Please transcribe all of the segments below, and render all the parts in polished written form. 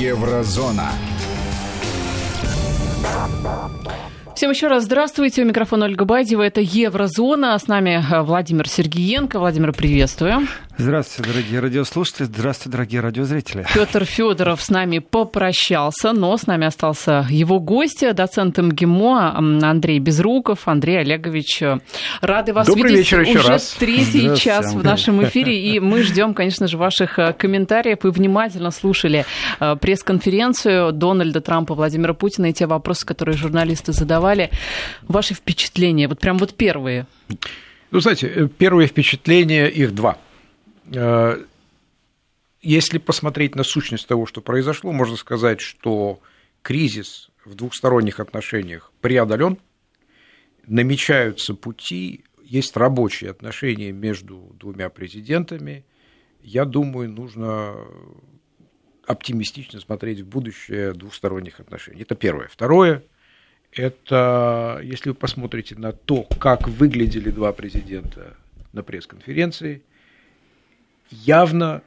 Еврозона. Всем еще раз здравствуйте. У микрофона Ольга Байдева. Это Еврозона. С нами Владимир Сергиенко. Владимир, приветствую. Здравствуйте, дорогие радиослушатели. Здравствуйте, дорогие радиозрители. Петр Федоров с нами попрощался, но с нами остался его гость, доцент МГИМО Андрей Безруков. Андрей Олегович, рады вас добрый видеть. Вечер еще уже раз. Третий час в нашем эфире, и мы ждем, конечно же, ваших комментариев. Вы внимательно слушали пресс-конференцию Дональда Трампа, Владимира Путина и те вопросы, которые журналисты задавали. Ваши впечатления, вот прям вот первые. Ну, знаете, первые впечатления, их два. Если посмотреть на сущность того, что произошло, можно сказать, что кризис в двухсторонних отношениях преодолен, намечаются пути, есть рабочие отношения между двумя президентами. Я думаю, нужно оптимистично смотреть в будущее двухсторонних отношений. Это первое. Второе, это если вы посмотрите на то, как выглядели два президента на пресс-конференции, явно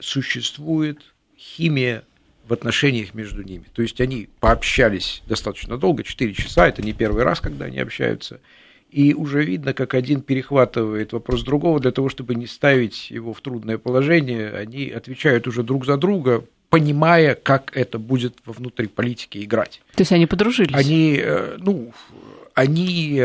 существует химия в отношениях между ними. То есть они пообщались достаточно долго, 4 часа, это не первый раз, когда они общаются, и уже видно, как один перехватывает вопрос другого, для того, чтобы не ставить его в трудное положение, они отвечают уже друг за друга, понимая, как это будет во внутри политики играть. То есть они подружились? Они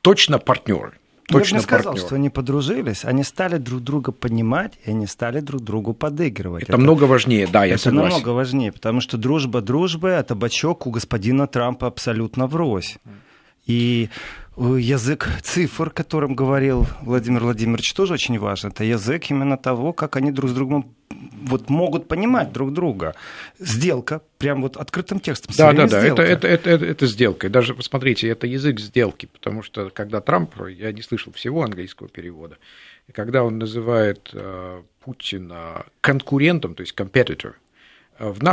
точно партнеры. Я бы сказал, что они подружились, они стали друг друга понимать, и они стали друг другу подыгрывать. Это много важнее, да, я согласен. Это намного важнее, потому что дружба дружбы, а табачок у господина Трампа абсолютно врозь. И язык цифр, которым говорил Владимир Владимирович, тоже очень важен. Это язык именно того, как они друг с другом вот могут понимать друг друга. Сделка, прям вот открытым текстом. Да, это сделка. И даже, посмотрите, это язык сделки, потому что, когда Трамп, я не слышал всего английского перевода, когда он называет Путина конкурентом, то есть competitor, в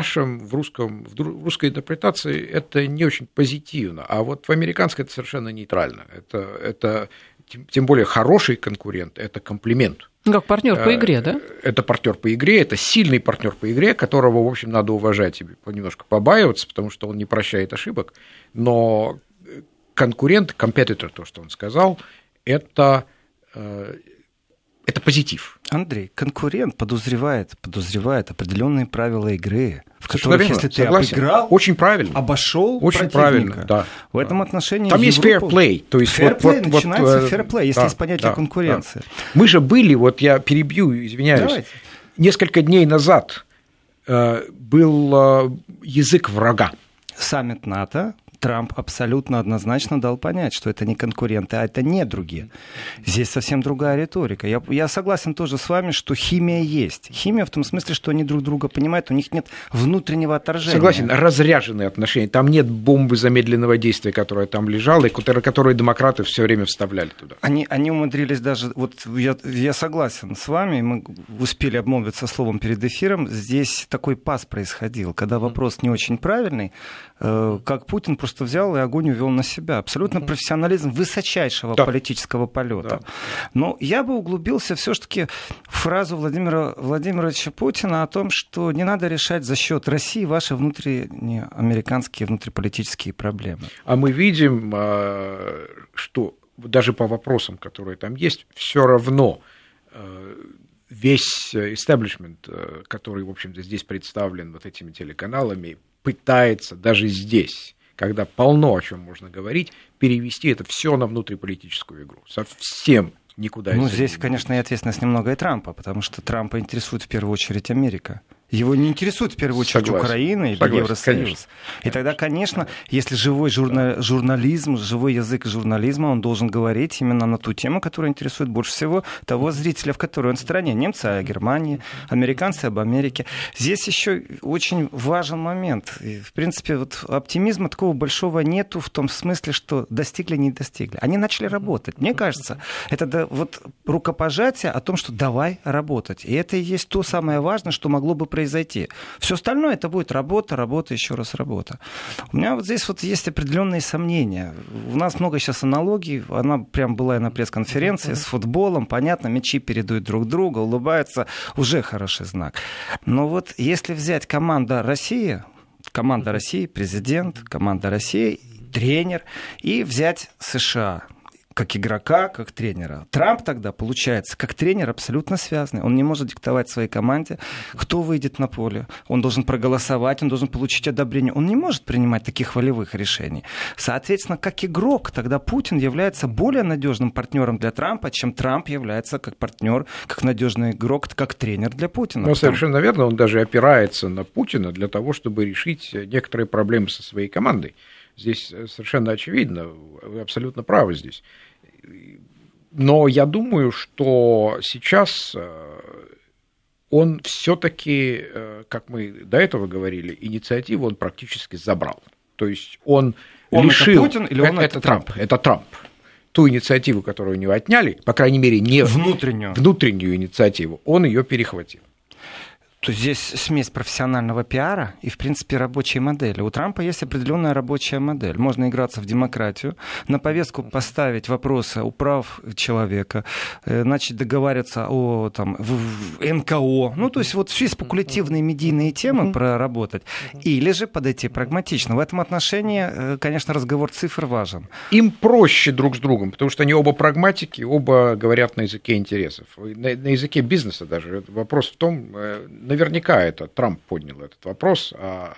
русской интерпретации это не очень позитивно, а вот в американской это совершенно нейтрально. Это тем более хороший конкурент, это комплимент. Как партнер по игре, да? Это партнер по игре, это сильный партнер по игре, которого, в общем, надо уважать и немножко побаиваться, потому что он не прощает ошибок. Но конкурент, компетитор, то, что он сказал, это позитив. Андрей, конкурент подозревает определенные правила игры, в которых, если ты обыграл, очень правильно, обошел очень противника, правильно, да, в этом отношении там Европа... есть фэрплей. То есть фэрплей вот, начинается фэрплей, если есть понятие конкуренции. Да. Мы же были, вот я перебью, извиняюсь, давайте. Несколько дней назад был язык врага. Саммит НАТО. Трамп абсолютно однозначно дал понять, что это не конкуренты, а это не другие. Здесь совсем другая риторика. Я согласен тоже с вами, что химия есть. Химия в том смысле, что они друг друга понимают, у них нет внутреннего отторжения. Согласен, разряженные отношения. Там нет бомбы замедленного действия, которая там лежала, и которую демократы все время вставляли туда. Они умудрились даже... Вот я согласен с вами, мы успели обмолвиться словом перед эфиром. Здесь такой пас происходил, когда вопрос не очень правильный, как Путин просто взял и огонь увел на себя. Абсолютно профессионализм высочайшего политического полета. Да. Но я бы углубился все-таки в фразу Владимира Владимировича Путина о том, что не надо решать за счет России ваши внутренние американские внутриполитические проблемы. А мы видим, что даже по вопросам, которые там есть, все равно весь истеблишмент, который, в общем-то, здесь представлен вот этими телеканалами, пытается даже здесь, когда полно о чем можно говорить, перевести это все на внутриполитическую игру. Совсем никуда не здесь, не конечно, и ответственность немного и Трампа, потому что Трампа интересует в первую очередь Америка. Его не интересует в первую очередь Украина или Евросоюз. И тогда, конечно, если живой журнализм, живой язык журнализма, он должен говорить именно на ту тему, которая интересует больше всего того зрителя, в которой он в стране. Немцы о Германии, американцы об Америке. Здесь еще очень важен момент. И, в принципе, вот оптимизма такого большого нету в том смысле, что достигли, не достигли. Они начали работать. Мне кажется, это вот рукопожатие о том, что давай работать. И это и есть то самое важное, что могло бы произойти. Все остальное это будет работа, еще раз работа. У меня вот здесь вот есть определенные сомнения. У нас много сейчас аналогий. Она прям была и на пресс-конференции с футболом. Понятно, мячи передают друг друга, улыбаются. Уже хороший знак. Но вот если взять команда России, президент, команда России, тренер, и взять США как игрока, как тренера. Трамп тогда, получается, как тренер абсолютно связанный. Он не может диктовать своей команде, кто выйдет на поле. Он должен проголосовать, он должен получить одобрение. Он не может принимать таких волевых решений. Соответственно, как игрок, тогда Путин является более надежным партнером для Трампа, чем Трамп является как партнер, как надежный игрок, как тренер для Путина. Ну, совершенно верно. Он даже опирается на Путина для того, чтобы решить некоторые проблемы со своей командой. Здесь совершенно очевидно, вы абсолютно правы здесь. Но я думаю, что сейчас он все-таки, как мы до этого говорили, инициативу он практически забрал. То есть он лишил... Это Путин или он это Трамп? Это Трамп. Ту инициативу, которую у него отняли, по крайней мере, не внутреннюю инициативу, он ее перехватил. То есть здесь смесь профессионального пиара и, в принципе, рабочей модели. У Трампа есть определенная рабочая модель. Можно играться в демократию, на повестку поставить вопросы о прав человека, начать договариваться о там, НКО. Ну, то есть вот все спекулятивные медийные темы проработать. Или же подойти прагматично. В этом отношении, конечно, разговор цифр важен. Им проще друг с другом, потому что они оба прагматики, оба говорят на языке интересов. На языке бизнеса даже. Вопрос в том... Наверняка это Трамп поднял этот вопрос о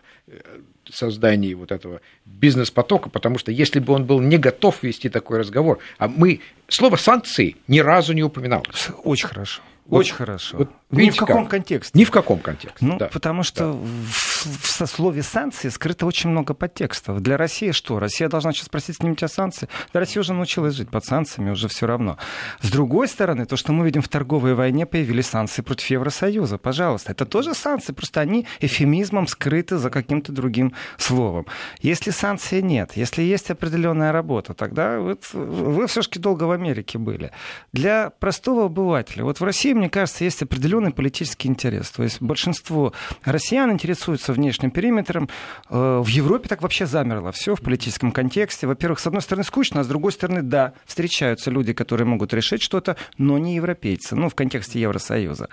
создании вот этого бизнес-потока, потому что если бы он был не готов вести такой разговор, а мы слово санкции ни разу не упоминали. Очень хорошо. Очень хорошо. Вот, ни в каком контексте. Ни в каком контексте. Ну, да, потому что в слове санкции скрыто очень много подтекстов. Для России что? Россия должна сейчас спросить, снимите о санкции. Да, Россия уже научилась жить под санкциями, уже все равно. С другой стороны, то, что мы видим в торговой войне, появились санкции против Евросоюза. Пожалуйста. Это тоже санкции, просто они эвфемизмом скрыты за каким-то другим словом. Если санкций нет, если есть определенная работа, тогда вот вы все-таки долго в Америке были. Для простого обывателя, вот в России, мне кажется, есть определенный политический интерес. То есть большинство россиян интересуются внешним периметром. В Европе так вообще замерло все в политическом контексте. Во-первых, с одной стороны, скучно, а с другой стороны, да, встречаются люди, которые могут решить что-то, но не европейцы, ну, в контексте Евросоюза.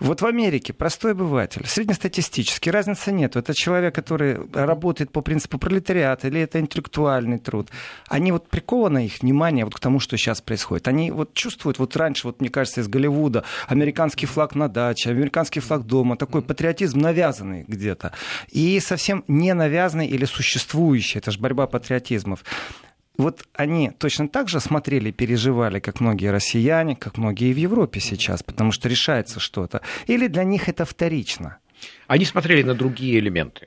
Вот в Америке простой обыватель, среднестатистически, разницы нет. Это человек, который работает по принципу пролетариата, или это интеллектуальный труд. Они вот прикованы, их внимание вот к тому, что сейчас происходит. Они вот чувствуют, вот раньше, вот, мне кажется, из Голливуда, американский флаг на даче, американский флаг дома, такой патриотизм навязанный где-то. И совсем не навязанный или существующий. Это же борьба патриотизмов. Вот они точно так же смотрели, переживали, как многие россияне, как многие в Европе сейчас, потому что решается что-то. Или для них это вторично? Они смотрели на другие элементы.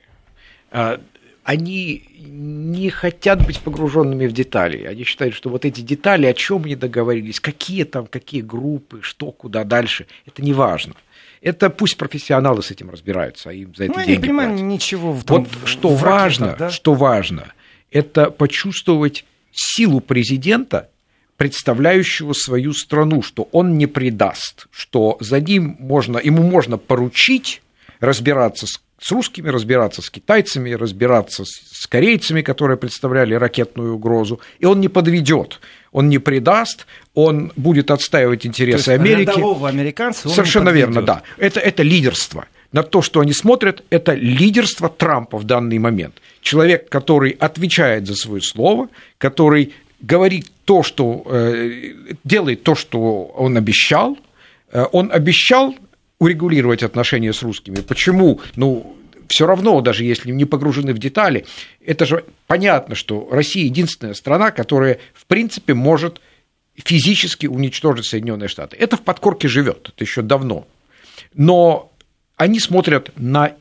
Они не хотят быть погруженными в детали. Они считают, что вот эти детали, о чем они договорились, какие там, какие группы, что, куда дальше, это не важно. Это пусть профессионалы с этим разбираются, а им за это деньги платят. Ну, я не понимаю ничего в том. Вот что важно, да? Что важно, это почувствовать силу президента, представляющего свою страну, что он не предаст, что за ним можно, ему можно поручить разбираться с русскими, разбираться с китайцами, разбираться с корейцами, которые представляли ракетную угрозу, и он не подведет, он не предаст, он будет отстаивать интересы Америки. Рядового американца он совершенно не подведёт. Верно, да. Это лидерство. На то, что они смотрят, это лидерство Трампа в данный момент. Человек, который отвечает за свое слово, который говорит то, что делает то, что он обещал. Он обещал урегулировать отношения с русскими. Почему? Ну, все равно, даже если не погружены в детали, это же понятно, что Россия единственная страна, которая, в принципе, может физически уничтожить Соединенные Штаты. Это в подкорке живет, это еще давно. Но они смотрят на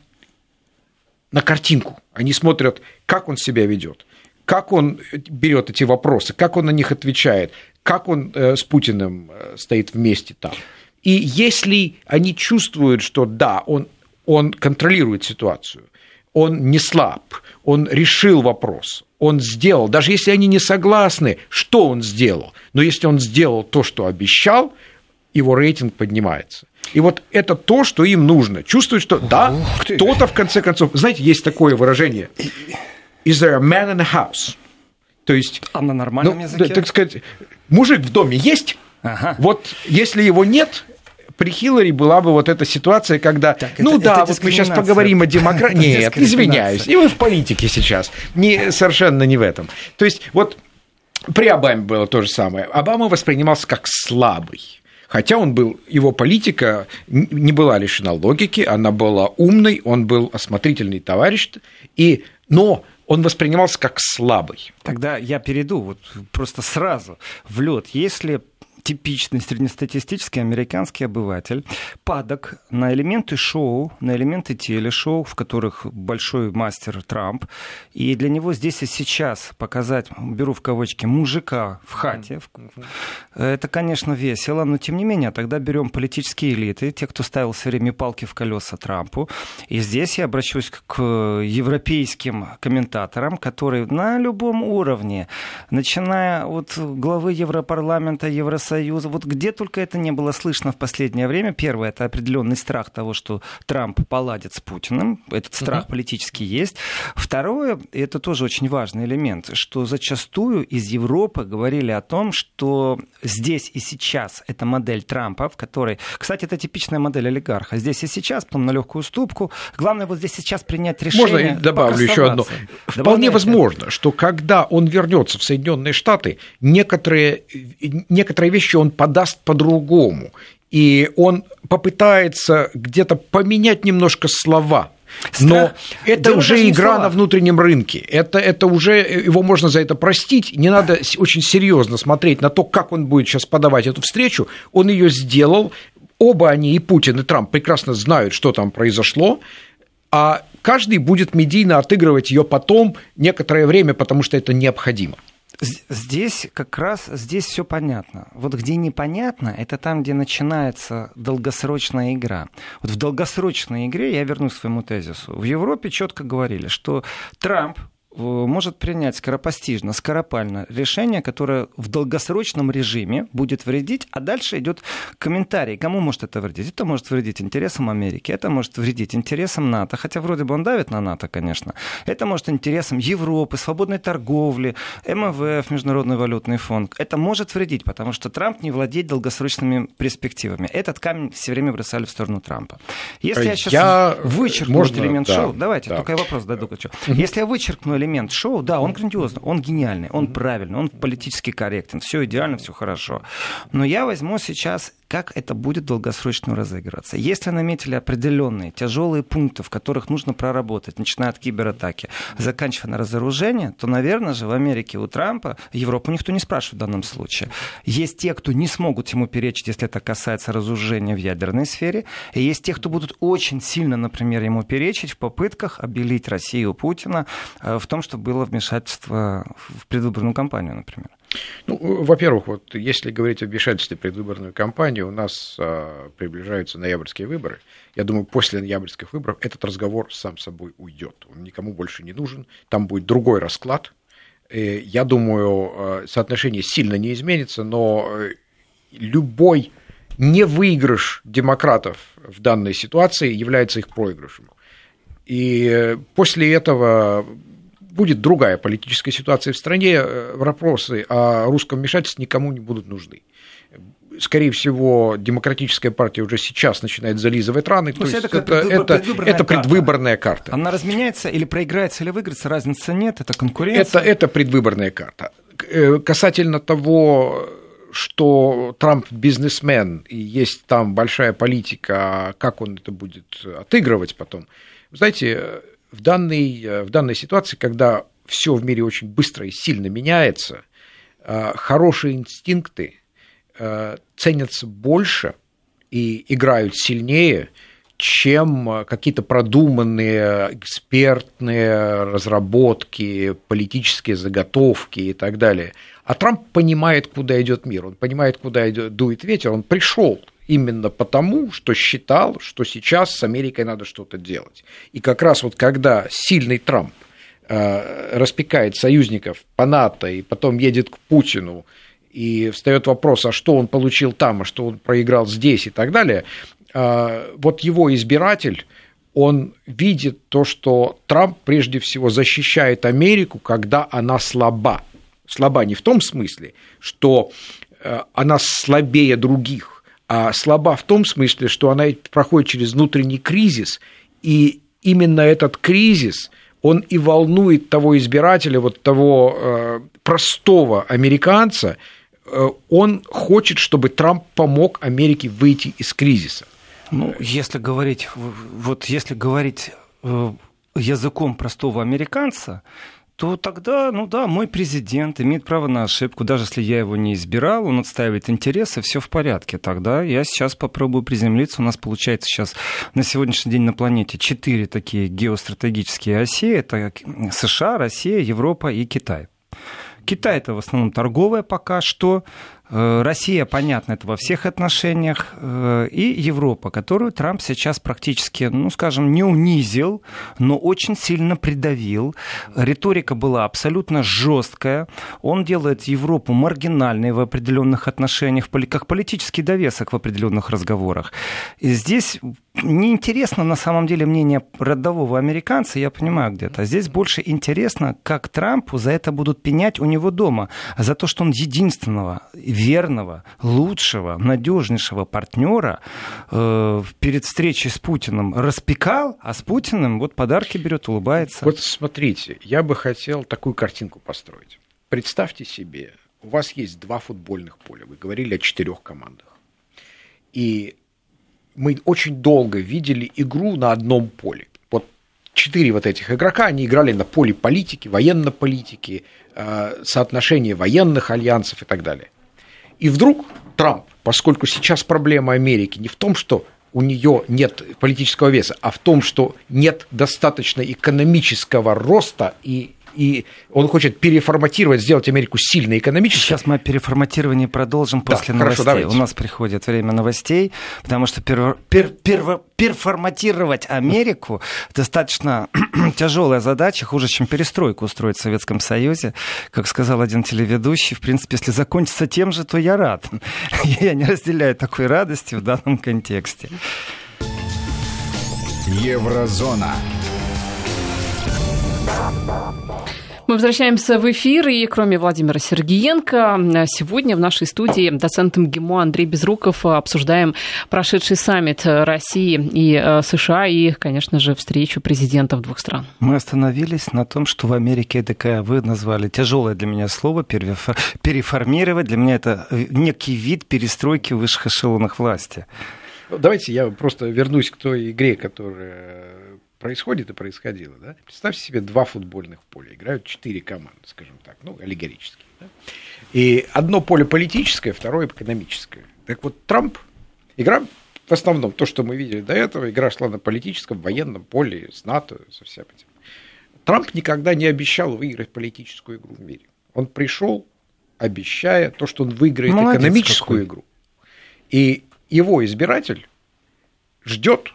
картинку, они смотрят, как он себя ведет, как он берет эти вопросы, как он на них отвечает, как он с Путиным стоит вместе там. И если они чувствуют, что да, он контролирует ситуацию, он не слаб, он решил вопрос, он сделал, даже если они не согласны, что он сделал, но если он сделал то, что обещал, его рейтинг поднимается. И вот это то, что им нужно. Чувствовать, что да, кто-то в конце концов... Знаете, есть такое выражение. Is there a man in the house? То есть... А на нормальном языке? Так сказать, мужик в доме есть? Ага. Вот если его нет... При Хиллари была бы вот эта ситуация, когда, так, это вот мы сейчас поговорим о демократии. Нет, извиняюсь, и вы в политике сейчас, совершенно не в этом. То есть вот при Обаме было то же самое. Обама воспринимался как слабый. Хотя он был, его политика не была лишена логики, она была умной, он был осмотрительный товарищ, но он воспринимался как слабый. Тогда я перейду вот просто сразу в лед. Если... Типичный среднестатистический американский обыватель падок на элементы шоу, на элементы телешоу, в которых большой мастер Трамп. И для него здесь и сейчас показать, беру в кавычки, мужика в хате. Это, конечно, весело, но тем не менее, тогда берем политические элиты, те, кто ставил все время палки в колеса Трампу. И здесь я обращусь к европейским комментаторам, которые на любом уровне, начиная от главы Европарламента, Евросоюза, вот где только это не было слышно в последнее время. Первое, это определенный страх того, что Трамп поладит с Путиным. Этот страх политически есть. Второе, это тоже очень важный элемент, что зачастую из Европы говорили о том, что здесь и сейчас эта модель Трампа, в которой, кстати, это типичная модель олигарха. Здесь и сейчас, потом на легкую уступку. Главное, вот здесь сейчас принять решение. Можно я добавлю еще одно? Вполне возможно, что когда он вернется в Соединенные Штаты, некоторые вещи он подаст по-другому, и он попытается где-то поменять немножко слова, но это уже игра на внутреннем рынке, это уже его можно за это простить, не надо очень серьезно смотреть на то, как он будет сейчас подавать эту встречу, он ее сделал, оба они, и Путин, и Трамп, прекрасно знают, что там произошло, а каждый будет медийно отыгрывать ее потом некоторое время, потому что это необходимо. Здесь как раз здесь все понятно. Вот где непонятно, это там, где начинается долгосрочная игра. Вот в долгосрочной игре, я вернусь к своему тезису, в Европе четко говорили, что Трамп может принять скоропостижно, скоропально решение, которое в долгосрочном режиме будет вредить, а дальше идет комментарий, кому может это вредить. Это может вредить интересам Америки, это может вредить интересам НАТО, хотя вроде бы он давит на НАТО, конечно. Это может интересам Европы, свободной торговли, МВФ, Международный валютный фонд. Это может вредить, потому что Трамп не владеет долгосрочными перспективами. Этот камень все время бросали в сторону Трампа. Если я сейчас вычеркну элемент шоу, только я вопрос дадут. Если я вычеркну элемент шоу, да, он грандиозный, он гениальный, он правильный, он политически корректен, все идеально, все хорошо. Но я возьму сейчас, как это будет долгосрочно разыгрываться. Если наметили определенные тяжелые пункты, в которых нужно проработать, начиная от кибератаки, заканчивая на разоружение, то, наверное же, в Америке у Трампа, Европу никто не спрашивает в данном случае. Есть те, кто не смогут ему перечить, если это касается разоружения в ядерной сфере, и есть те, кто будут очень сильно, например, ему перечить в попытках обелить Россию Путина в том, что было вмешательство в предвыборную кампанию, например. Во-первых, вот если говорить о вмешательстве в предвыборную кампанию, у нас приближаются ноябрьские выборы. Я думаю, после ноябрьских выборов этот разговор сам собой уйдет. Он никому больше не нужен, там будет другой расклад. И, я думаю, соотношение сильно не изменится, но любой невыигрыш демократов в данной ситуации является их проигрышем. И после этого... Будет другая политическая ситуация в стране, вопросы о русском вмешательстве никому не будут нужны. Скорее всего, демократическая партия уже сейчас начинает зализывать раны. Это предвыборная карта. Она разменяется или проиграется, или выиграется, разницы нет, это конкуренция. Это предвыборная карта. Касательно того, что Трамп бизнесмен, и есть там большая политика, как он это будет отыгрывать потом, знаете... В данной ситуации, когда все в мире очень быстро и сильно меняется, хорошие инстинкты ценятся больше и играют сильнее, чем какие-то продуманные экспертные разработки, политические заготовки и так далее. А Трамп понимает, куда идет мир, он понимает, куда дует ветер, он пришел. Именно потому, что считал, что сейчас с Америкой надо что-то делать. И как раз вот когда сильный Трамп распекает союзников по НАТО и потом едет к Путину, и встает вопрос, а что он получил там, а что он проиграл здесь и так далее, вот его избиратель, он видит то, что Трамп прежде всего защищает Америку, когда она слаба. Слаба не в том смысле, что она слабее других, а слаба в том смысле, что она проходит через внутренний кризис, и именно этот кризис, он и волнует того избирателя, вот того простого американца, он хочет, чтобы Трамп помог Америке выйти из кризиса. Ну, если говорить, вот если говорить языком простого американца, то тогда, ну да, мой президент имеет право на ошибку, даже если я его не избирал, он отстаивает интересы, все в порядке. Тогда я сейчас попробую приземлиться. У нас получается сейчас на сегодняшний день на планете 4 такие геостратегические оси. Это США, Россия, Европа и Китай. Китай – это в основном торговая пока что, Россия, понятно, это во всех отношениях, и Европа, которую Трамп сейчас практически, ну, скажем, не унизил, но очень сильно придавил. Риторика была абсолютно жесткая. Он делает Европу маргинальной в определенных отношениях, как политический довесок в определенных разговорах. И здесь неинтересно, на самом деле, мнение родового американца, я понимаю где-то. Здесь больше интересно, как Трампу за это будут пенять у него дома, за то, что он единственного верного, лучшего, надежнейшего партнера перед встречей с Путиным распекал, а с Путиным вот подарки берет, улыбается. Вот смотрите, я бы хотел такую картинку построить. Представьте себе, у вас есть 2 футбольных поля, вы говорили о 4 командах. И мы очень долго видели игру на одном поле. Вот 4 вот этих игрока, они играли на поле политики, военно-политики, соотношения военных альянсов и так далее. И вдруг Трамп, поскольку сейчас проблема Америки не в том, что у нее нет политического веса, а в том, что нет достаточно экономического роста, и он хочет переформатировать, сделать Америку сильной экономически. Сейчас мы о переформатировании продолжим после новостей. Хорошо, у нас приходит время новостей, потому что переформатировать Америку достаточно тяжелая задача, хуже, чем перестройку устроить в Советском Союзе. Как сказал один телеведущий, в принципе, если закончится тем же, то я рад. Я не разделяю такой радости в данном контексте. Еврозона. Мы возвращаемся в эфир, и кроме Владимира Сергиенко, сегодня в нашей студии доцент МГИМО Андрей Безруков обсуждаем прошедший саммит России и США и, конечно же, встречу президентов двух стран. Мы остановились на том, что в Америке такая, вы назвали тяжелое для меня слово, переформировать, для меня это некий вид перестройки в высших эшелонах власти. Давайте я просто вернусь к той игре, которая происходит и происходило, да? Представьте себе 2 футбольных поля, играют 4 команды, скажем так, ну, аллегорически. Да? И одно поле политическое, второе экономическое. Так вот, Трамп, игра в основном, то, что мы видели до этого, игра шла на политическом, военном поле, с НАТО, со всем этим. Трамп никогда не обещал выиграть политическую игру в мире. Он пришел, обещая то, что он выиграет экономическую игру. И его избиратель ждет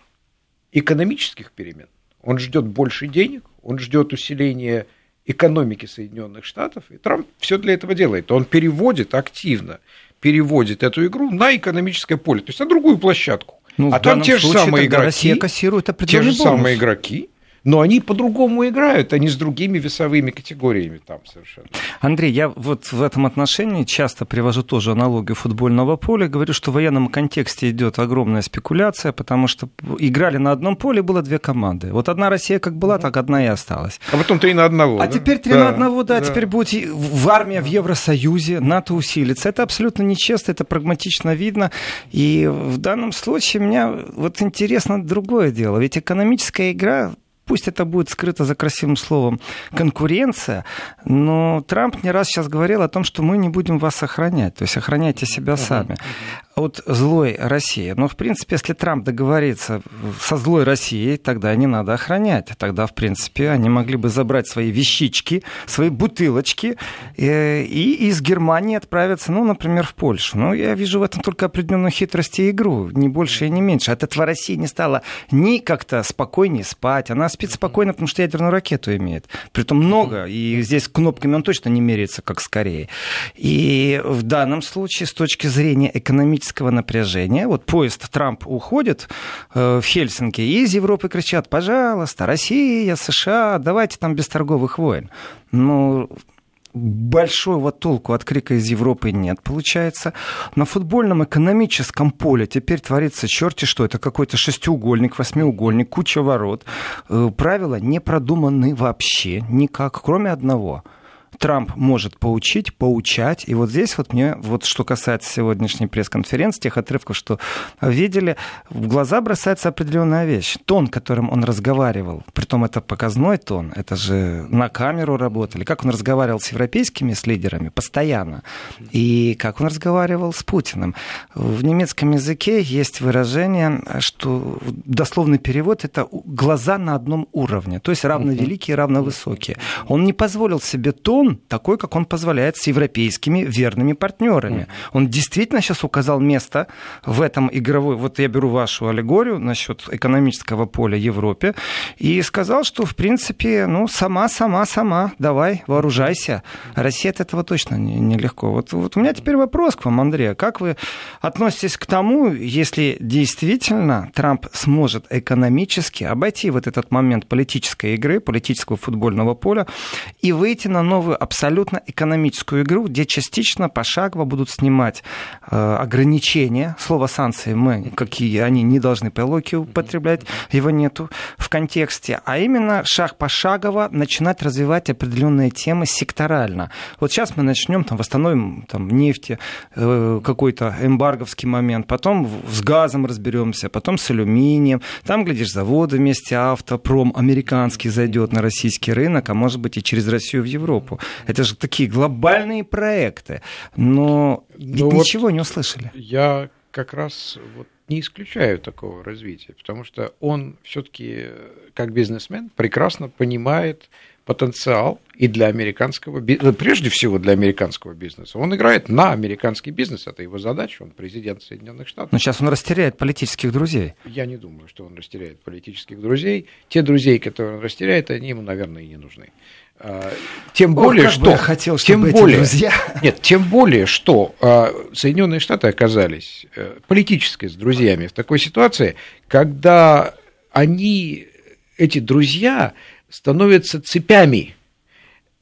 экономических перемен. Он ждет больше денег, он ждет усиления экономики Соединенных Штатов, и Трамп все для этого делает. Он переводит активно, переводит эту игру на экономическое поле, то есть на другую площадку. Ну, а там те же самые игроки, те же самые игроки, но они по-другому играют, они с другими весовыми категориями там совершенно. Андрей, я вот в этом отношении часто привожу тоже аналогию футбольного поля. Говорю, что в военном контексте идет огромная спекуляция, потому что играли на одном поле, было 2 команды. Вот одна Россия как была, так одна и осталась. А потом 3 на 1. А да? Теперь 3 на 1, да. Теперь будет в армия в Евросоюзе, НАТО усилится. Это абсолютно нечестно, это прагматично видно. И в данном случае меня вот интересно другое дело. Ведь экономическая игра, пусть это будет скрыто за красивым словом конкуренция, но Трамп не раз сейчас говорил о том, что мы не будем вас охранять, то есть охраняйте себя сами от злой России. Но, в принципе, если Трамп договорится со злой Россией, тогда не надо охранять. Тогда, в принципе, они могли бы забрать свои вещички, свои бутылочки и из Германии отправиться, ну, например, в Польшу. Но я вижу в этом только определенную хитрость и игру, не больше и не меньше. От этого Россия не стала ни как-то спокойнее спать, она спит спокойно, потому что ядерную ракету имеет. Притом много, и здесь кнопками он точно не меряется, как скорее. И в данном случае, с точки зрения экономического политического напряжения. Вот поезд Трамп уходит в Хельсинки, и из Европы кричат: пожалуйста, Россия, США, давайте там без торговых войн. Ну, большого толку от крика из Европы нет, получается. На футбольном экономическом поле теперь творится черти что. Это какой-то шестиугольник, восьмиугольник, куча ворот. Правила не продуманы вообще никак, кроме одного. Трамп может поучить, поучать. И вот здесь вот мне, вот что касается сегодняшней пресс-конференции, тех отрывков, что видели, в глаза бросается определенная вещь. Тон, которым он разговаривал, притом это показной тон, это же на камеру работали. Как он разговаривал с европейскими, с лидерами, постоянно. И как он разговаривал с Путиным. В немецком языке есть выражение, что дословный перевод — это глаза на одном уровне. То есть равновеликие, равновысокие. Он не позволил себе тон, такой, как он позволяет с европейскими верными партнерами. Он действительно сейчас указал место в этом игровой... Вот я беру вашу аллегорию насчет экономического поля Европе и сказал, что, в принципе, ну, сама, давай, вооружайся. Россия от этого точно нелегко. Вот у меня теперь вопрос к вам, Андрей. Как вы относитесь к тому, если действительно Трамп сможет экономически обойти вот этот момент политической игры, политического футбольного поля и выйти на новую абсолютно экономическую игру, где частично, пошагово будут снимать ограничения. Слово санкции мы, какие они не должны по логике употреблять, его нету в контексте. А именно шаг пошагово начинать развивать определенные темы секторально. Вот сейчас мы начнем, там, восстановим там, нефть, какой-то эмбарговский момент, потом с газом разберемся, потом с алюминием. Там, глядишь, заводы вместе, автопром американский зайдет на российский рынок, а может быть и через Россию в Европу. Это же такие глобальные проекты, но ведь вот ничего не услышали. Я как раз вот не исключаю такого развития, потому что он все-таки, как бизнесмен, прекрасно понимает потенциал и для американского бизнеса, прежде всего для американского бизнеса. Он играет на американский бизнес, это его задача, он президент Соединенных Штатов. Но сейчас он растеряет политических друзей. Я не думаю, что он растеряет политических друзей. Те друзей, которые он растеряет, они ему, наверное, и не нужны. Тем более, что Соединенные Штаты оказались политически с друзьями в такой ситуации, когда они, эти друзья, становятся цепями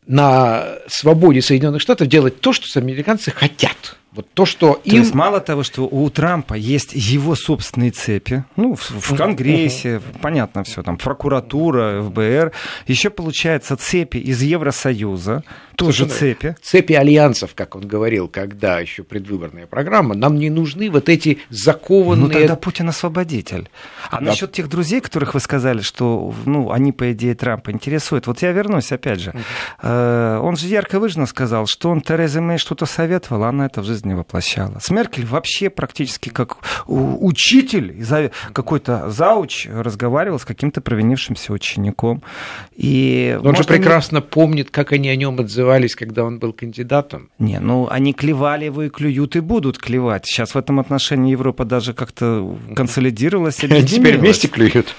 на свободе Соединенных Штатов делать то, что американцы хотят. Вот то, что им... То есть мало того, что у Трампа есть его собственные цепи, ну, в Конгрессе, понятно все, там, прокуратура, ФБР, еще, получается, цепи из Евросоюза, тоже цепи. Цепи альянсов, как он говорил, когда еще предвыборная программа, нам не нужны вот эти закованные... Ну, тогда Путин освободитель. А насчет тех друзей, которых вы сказали, что, ну, они, по идее, Трампа интересуют, вот я вернусь, опять же, он же ярко выраженно сказал, что он Терезе Мэй что-то советовал, а она это в жизни не воплощала. С Меркель вообще практически как учитель, какой-то зауч разговаривал с каким-то провинившимся учеником. И он же прекрасно помнит, как они о нем отзывались, когда он был кандидатом. Не, ну они клевали его и клюют, и будут клевать. Сейчас в этом отношении Европа даже как-то консолидировалась, объединилась. Теперь вместе клюют.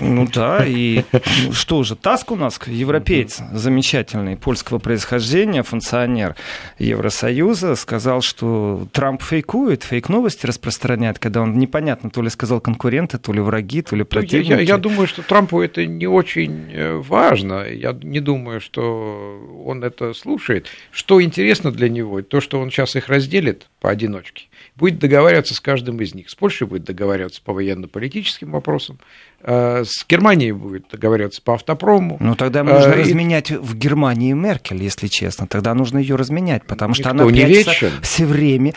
Ну да, и что же, Туск у нас, европеец, замечательный, польского происхождения, функционер Евросоюза, сказал, что Трамп фейкует, фейк-новости распространяет, когда он непонятно то ли сказал конкуренты, то ли враги, то ли противники. Я думаю, что Трампу это не очень важно. Я не думаю, что он это слушает. Что интересно для него, то, что он сейчас их разделит поодиночке, будет договариваться с каждым из них. С Польшей будет договариваться по военно-политическим вопросам, с Германией будет договариваться по автопрому. Ну, тогда нужно разменять в Германии Меркель, если честно. Тогда нужно ее разменять, потому что она прячется все время.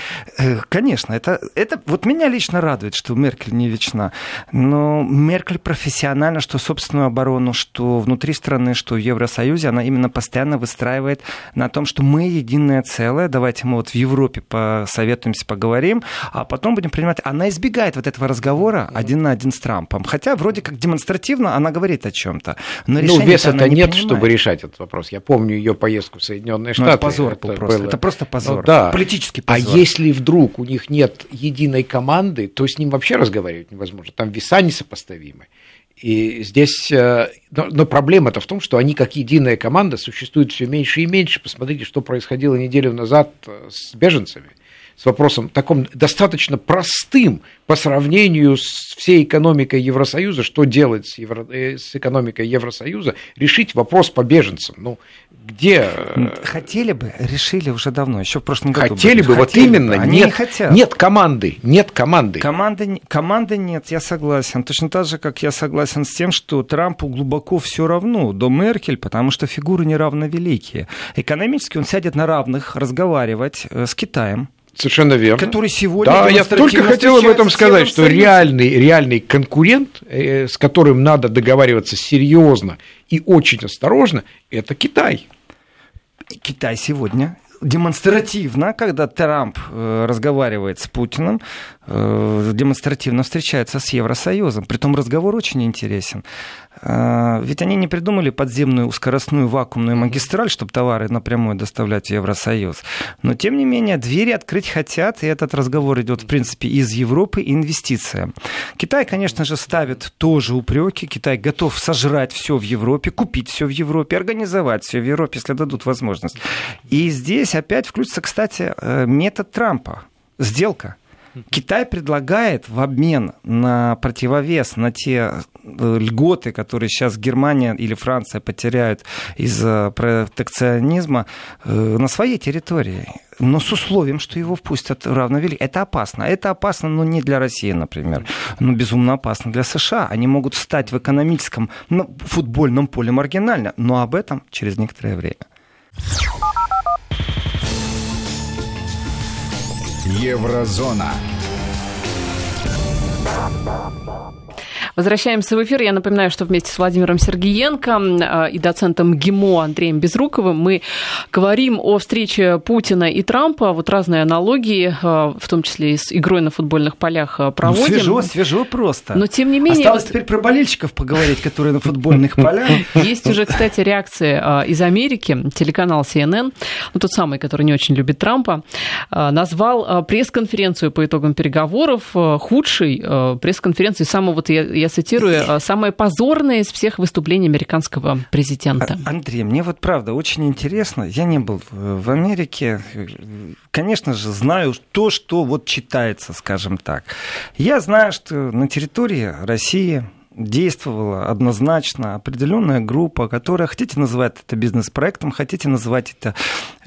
Конечно, это вот меня лично радует, что Меркель не вечна. Но Меркель профессионально, что собственную оборону, что внутри страны, что в Евросоюзе, она именно постоянно выстраивает на том, что мы единое целое. Давайте мы вот в Европе посоветуемся, поговорим, а потом будем принимать. Она избегает вот этого разговора один на один с Трампом. Хотя вроде как демонстративно она говорит о чем-то. Но решение веса-то она не нет, принимает, чтобы решать этот вопрос. Я помню ее поездку в Соединенные Штаты. Это позор был просто. Это просто позор. Ну, да. Политический позор. А если вдруг у них нет единой команды, то с ним вообще разговаривать невозможно. Там веса несопоставимы. И здесь... Но проблема-то в том, что они как единая команда существуют все меньше и меньше. Посмотрите, что происходило неделю назад с беженцами. с вопросом таком достаточно простым по сравнению с всей экономикой Евросоюза, что делать с экономикой Евросоюза, решить вопрос по беженцам. Ну, где... Хотели бы, решили уже давно, еще в прошлом году. Хотели бы, вот именно, нет команды, нет команды. Команды нет, я согласен. Точно так же, как я согласен с тем, что Трампу глубоко все равно до Меркель, потому что фигуры неравно великие. Экономически он сядет на равных разговаривать с Китаем. Совершенно верно. Который сегодня, да, я только хотел об этом сказать, что реальный конкурент, с которым надо договариваться серьезно и очень осторожно, это Китай. Китай сегодня демонстративно, когда Трамп разговаривает с Путиным, демонстративно встречается с Евросоюзом. Притом разговор очень интересен. Ведь они не придумали подземную скоростную вакуумную магистраль, чтобы товары напрямую доставлять в Евросоюз. Но, тем не менее, двери открыть хотят, и этот разговор идет, в принципе, из Европы и инвестициям. Китай, конечно же, ставит тоже упреки. Китай готов сожрать все в Европе, купить все в Европе, организовать все в Европе, если дадут возможность. И здесь опять включится, кстати, метод Трампа. Сделка. Китай предлагает в обмен на противовес, на те льготы, которые сейчас Германия или Франция потеряют из-за протекционизма, на своей территории. Но с условием, что его впустят равновеликие. Это опасно. Это опасно, но не для России, например. Но безумно опасно для США. Они могут стать в экономическом, ну, футбольном поле маргинально. Но об этом через некоторое время. Еврозона. Возвращаемся в эфир. Я напоминаю, что вместе с Владимиром Сергиенко и доцентом МГИМО Андреем Безруковым мы говорим о встрече Путина и Трампа. Вот разные аналогии, в том числе и с игрой на футбольных полях, проводим. Ну, свежо просто. Но, тем не менее... Осталось теперь про болельщиков поговорить, которые на футбольных полях. Есть уже, кстати, реакция из Америки. Телеканал CNN, ну, тот самый, который не очень любит Трампа, назвал пресс-конференцию по итогам переговоров худшей пресс-конференцией самого... Я цитирую, самое позорное из всех выступлений американского президента. Андрей, мне вот правда очень интересно. Я не был в Америке. Конечно же, знаю то, что вот читается, скажем так. Я знаю, что на территории России действовала однозначно определенная группа, которая, хотите называть это бизнес-проектом, хотите называть это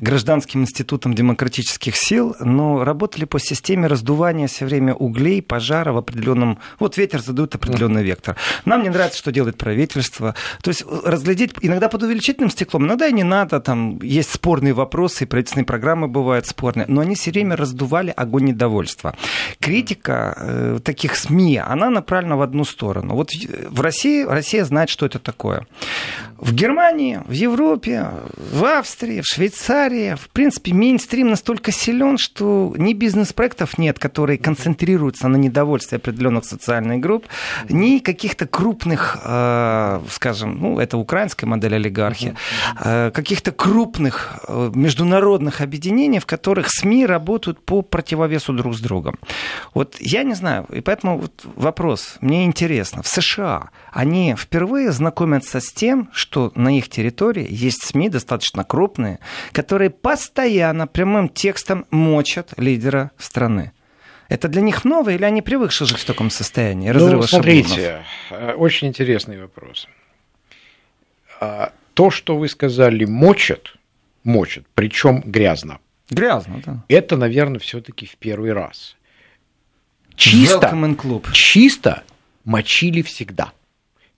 гражданским институтом демократических сил, но работали по системе раздувания все время углей, пожара в определенном... Вот ветер задует определенный вектор. Нам не нравится, что делает правительство. То есть разглядеть иногда под увеличительным стеклом, иногда и не надо, там есть спорные вопросы, и правительственные программы бывают спорные, но они все время раздували огонь недовольства. Критика таких СМИ, она направлена в одну сторону. Вот в России, Россия знает, что это такое. В Германии, в Европе, в Австрии, в Швейцарии, в принципе, мейнстрим настолько силен, что ни бизнес-проектов нет, которые концентрируются на недовольстве определенных социальных групп, ни каких-то крупных, скажем, ну, это украинская модель олигархии, каких-то крупных международных объединений, в которых СМИ работают по противовесу друг с другом. Вот я не знаю, и поэтому вот вопрос, мне интересно, в США они впервые знакомятся с тем, что на их территории есть СМИ достаточно крупные, которые постоянно прямым текстом мочат лидера страны. Это для них новое или они привыкшие уже к такому состоянию разрыва шаблонов? Смотрите, очень интересный вопрос. То, что вы сказали, мочат, причем грязно. Грязно, да. Это, наверное, все-таки в первый раз. Чисто мочили всегда,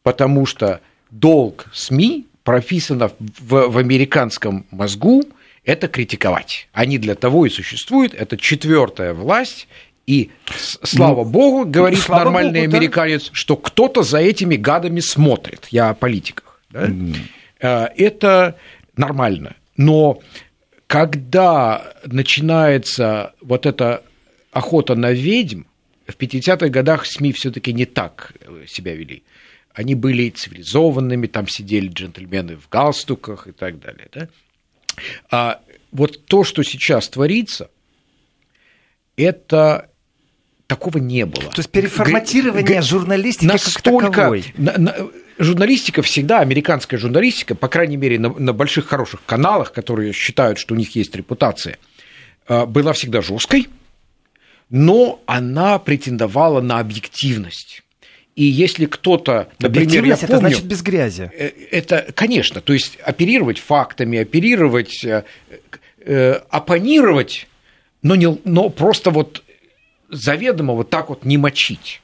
потому что долг СМИ прописано в американском мозгу – это критиковать. Они для того и существуют, это четвертая власть, и, слава богу, говорит нормальный американец, да, что кто-то за этими гадами смотрит. Я о политиках. Да? Это нормально. Но когда начинается вот эта охота на ведьм, в 50-х годах СМИ все-таки не так себя вели. Они были цивилизованными, там сидели джентльмены в галстуках и так далее. Да? А вот то, что сейчас творится, это такого не было. То есть переформатирование журналистики настолько... как таковой. Журналистика всегда, американская журналистика, по крайней мере, на больших хороших каналах, которые считают, что у них есть репутация, была всегда жесткой, но она претендовала на объективность. И если кто-то, например, я помню, это значит без грязи. Это, конечно, то есть оперировать фактами, оперировать, оппонировать, но просто вот заведомо вот так вот не мочить.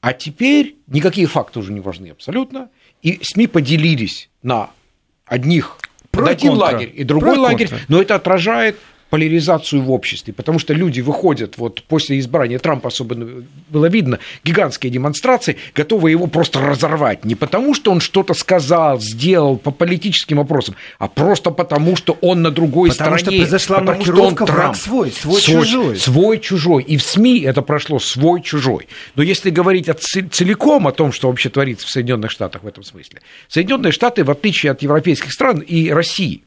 А теперь никакие факты уже не важны абсолютно, и СМИ поделились на одних, на один лагерь и другой лагерь, но это отражает поляризацию в обществе, потому что люди выходят, вот после избрания Трампа особенно было видно, гигантские демонстрации, готовы его просто разорвать, не потому что он что-то сказал, сделал по политическим вопросам, а просто потому что он на другой стороне. Потому что произошла маркировка «враг свой», «свой-чужой». «Свой-чужой», и в СМИ это прошло «свой-чужой». Но если говорить целиком о том, что вообще творится в Соединенных Штатах в этом смысле, Соединенные Штаты, в отличие от европейских стран и России,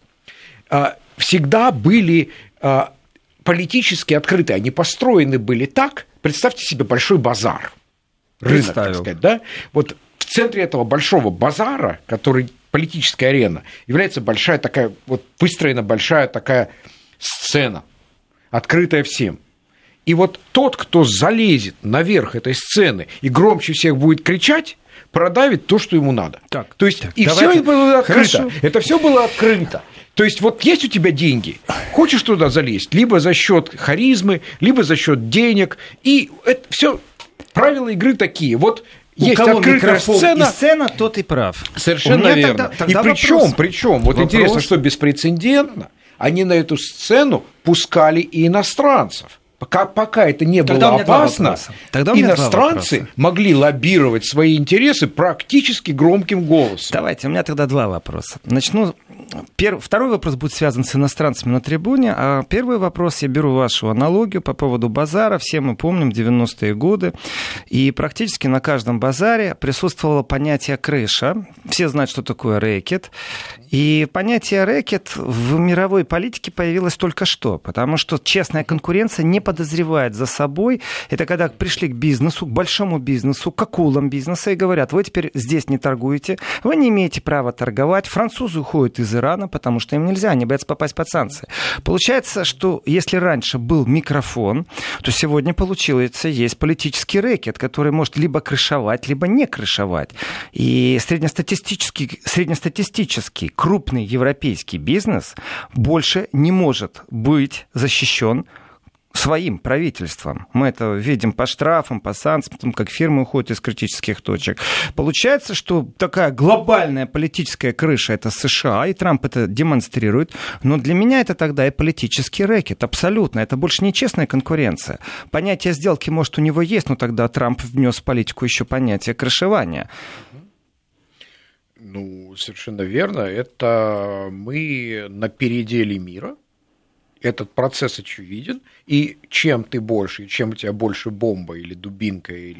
всегда были политически открыты, они построены были так, представьте себе большой базар, рынок, так сказать, да? Вот в центре этого большого базара, который политическая арена, является большая такая, вот выстроена большая такая сцена, открытая всем. И вот тот, кто залезет наверх этой сцены и громче всех будет кричать, продавит то, что ему надо. Так, то есть, так, и все это было открыто. Хорошо. Это все было открыто. То есть, вот есть у тебя деньги, хочешь туда залезть, либо за счет харизмы, либо за счет денег. И это все правила игры такие. Вот есть открытая сцена. И сцена, тот и прав. Совершенно верно. Тогда и причем, вот интересно, что беспрецедентно, они на эту сцену пускали и иностранцев. Пока это не было опасно, иностранцы могли лоббировать свои интересы практически громким голосом. Давайте, у меня тогда два вопроса. Начну. Второй вопрос будет связан с иностранцами на трибуне, а первый вопрос, я беру вашу аналогию по поводу базара. Все мы помним 90-е годы, и практически на каждом базаре присутствовало понятие «крыша». Все знают, что такое рэкет. И понятие «рэкет» в мировой политике появилось только что, потому что честная конкуренция не подозревает за собой. Это когда пришли к бизнесу, к большому бизнесу, к акулам бизнеса и говорят: вы теперь здесь не торгуете, вы не имеете права торговать. Французы уходят из Ирана, потому что им нельзя, они боятся попасть под санкции. Получается, что если раньше был микрофон, то сегодня, получается, есть политический рэкет, который может либо крышевать, либо не крышевать. И среднестатистический крупный европейский бизнес больше не может быть защищен своим правительством. Мы это видим по штрафам, по санкциям, как фирмы уходят из критических точек. Получается, что такая глобальная политическая крыша — это США, и Трамп это демонстрирует. Но для меня это тогда и политический рэкет. Абсолютно. Это больше не честная конкуренция. Понятие сделки, может, у него есть, но тогда Трамп внес в политику еще понятие крышевания. Ну, совершенно верно. Это мы на переделе мира. Этот процесс очевиден, и чем ты больше, чем у тебя больше бомба или дубинка, или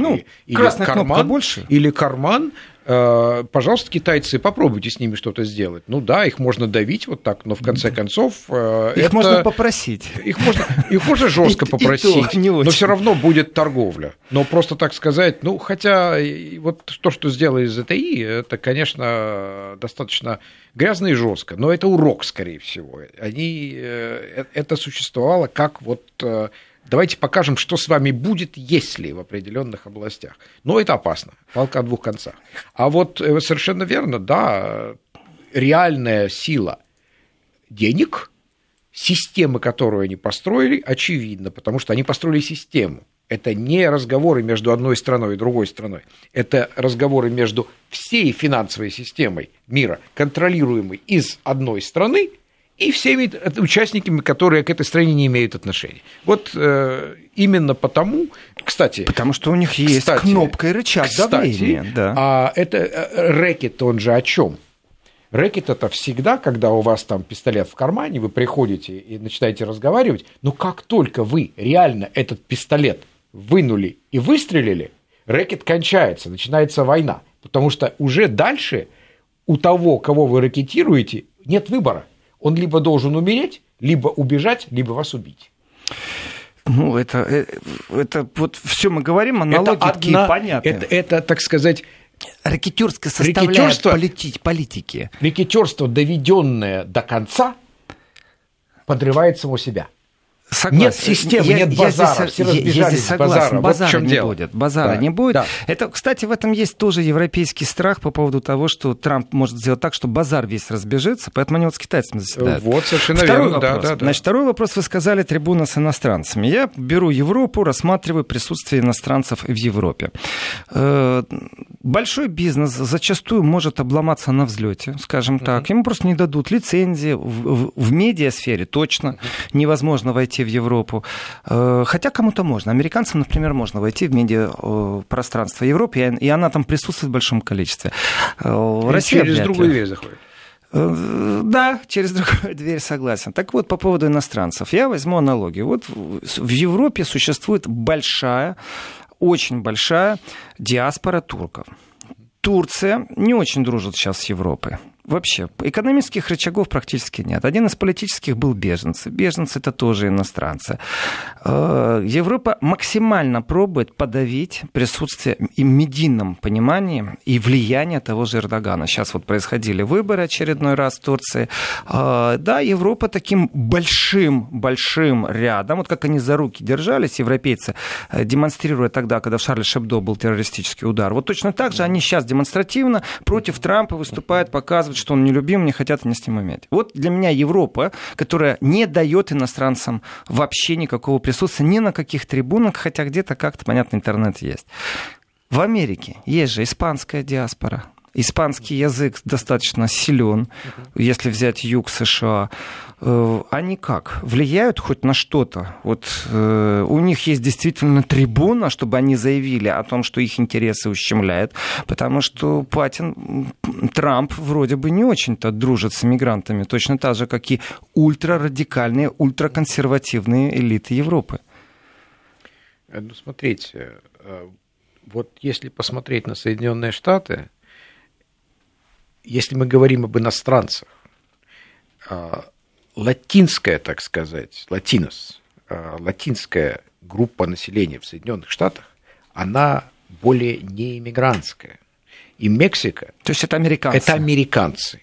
карман, пожалуйста, китайцы, попробуйте с ними что-то сделать. Ну да, их можно давить вот так, но в конце концов... Их можно попросить. Их можно жестко попросить, но все равно будет торговля. Но просто так сказать, ну хотя вот то, что сделали из ЗТИ, это, конечно, достаточно... грязно и жестко, но это урок, скорее всего. Это существовало как вот давайте покажем, что с вами будет, если в определенных областях. Но это опасно, палка о двух концах. А вот совершенно верно, да, реальная сила денег, системы, которую они построили, очевидно, потому что они построили систему. Это не разговоры между одной страной и другой страной. Это разговоры между всей финансовой системой мира, контролируемой из одной страны, и всеми участниками, которые к этой стране не имеют отношения. Вот именно потому, кстати... Потому что у них есть кнопка и рычаг давления. Да. А это рэкет, он же о чем? Рэкет — это всегда, когда у вас там пистолет в кармане, вы приходите и начинаете разговаривать, но как только вы реально этот пистолет вынули и выстрелили, рэкет кончается, начинается война, потому что уже дальше у того, кого вы рэкетируете, нет выбора. Он либо должен умереть, либо убежать, либо вас убить. Ну, это вот все мы говорим, аналогии такие понятные. Это, так сказать... Рэкетёрская составляет политики. Рэкетёрство, доведенное до конца, подрывает само себя. Согласен. Нет системы, нет базара. Здесь, все разбежались с базара. Базара, вот в чем не дело. Будет. Базара да. не будет. Да. Это, кстати, в этом есть тоже европейский страх по поводу того, что Трамп может сделать так, что базар весь разбежится, поэтому они вот с китайцами заседают. Вот, совершенно верно. Да, да, да. Значит, второй вопрос. Вы сказали, трибуна с иностранцами. Я беру Европу, рассматриваю присутствие иностранцев в Европе. Большой бизнес зачастую может обломаться на взлете, скажем так. Ему просто не дадут лицензии. В медиасфере точно невозможно войти в Европу. Хотя кому-то можно. Американцам, например, можно войти в медиапространство Европы, и она там присутствует в большом количестве. Россия через другую дверь заходит. Да, через другую дверь, согласен. Так вот, по поводу иностранцев. Я возьму аналогию. Вот в Европе существует большая, очень большая диаспора турков. Турция не очень дружит сейчас с Европой. Вообще, экономических рычагов практически нет. Один из политических был беженцы. Беженцы – это тоже иностранцы. Европа максимально пробует подавить присутствие и в медийном понимании и влияние того же Эрдогана. Сейчас вот происходили выборы очередной раз в Турции. Да, Европа таким большим рядом, вот как они за руки держались, европейцы, демонстрируя тогда, когда в Шарли Эбдо был террористический удар. Вот точно так же они сейчас демонстративно против Трампа выступают, показывают, что он нелюбим, не хотят они с ним иметь. Вот для меня Европа, которая не дает иностранцам вообще никакого присутствия, ни на каких трибунах, хотя где-то как-то, понятно, интернет есть. В Америке есть же испанская диаспора. Испанский язык достаточно силен, если взять юг США. Они как? Влияют хоть на что-то? Вот у них есть действительно трибуна, чтобы они заявили о том, что их интересы ущемляют, потому что Трамп вроде бы не очень-то дружит с мигрантами, точно так же, как и ультрарадикальные, ультраконсервативные элиты Европы. Ну, смотрите, вот если посмотреть на Соединенные Штаты, если мы говорим об иностранцах, латинская, так сказать, латинская группа населения в Соединенных Штатах, она более не иммигрантская. И Мексика... То есть это американцы.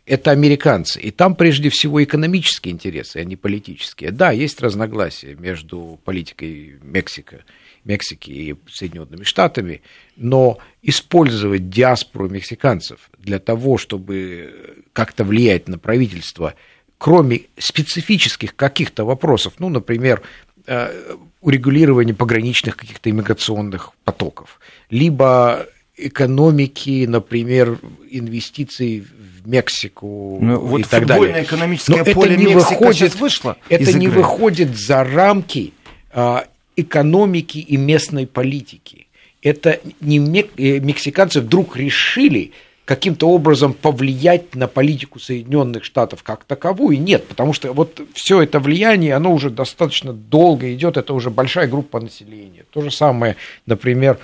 Это американцы. И там прежде всего экономические интересы, а не политические. Да, есть разногласия между политикой Мексики и Соединенными Штатами, но использовать диаспору мексиканцев для того, чтобы как-то влиять на правительство, кроме специфических каких-то вопросов, ну, например, урегулирование пограничных каких-то иммиграционных потоков, либо экономики, например, инвестиций в Мексику и так далее. Футбольное экономическое поле Мексика сейчас вышло из игры. Это не выходит за рамки экономики и местной политики. Это не мексиканцы вдруг решили каким-то образом повлиять на политику Соединенных Штатов как таковую. Нет, потому что вот все это влияние, оно уже достаточно долго идет, это уже большая группа населения. То же самое, например,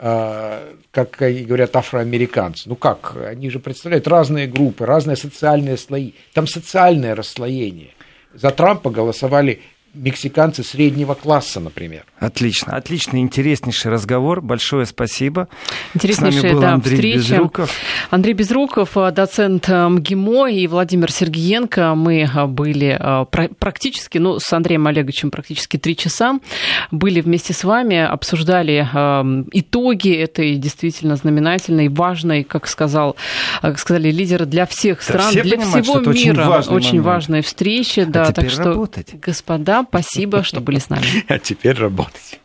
как говорят афроамериканцы. Ну как, они же представляют разные группы, разные социальные слои. Там социальное расслоение. За Трампа голосовали мексиканцы среднего класса, например. Отлично. Интереснейший разговор. Большое спасибо. Интереснейшая, с нами был Андрей Безруков. Андрей Безруков, доцент МГИМО, и Владимир Сергиенко. Мы были практически, с Андреем Олеговичем практически 3 часа. Были вместе с вами, обсуждали итоги этой действительно знаменательной, важной, как сказали лидеры, для всех стран, для всего мира. Очень важная встреча. Так что, господа, спасибо, что были с нами. А теперь работать.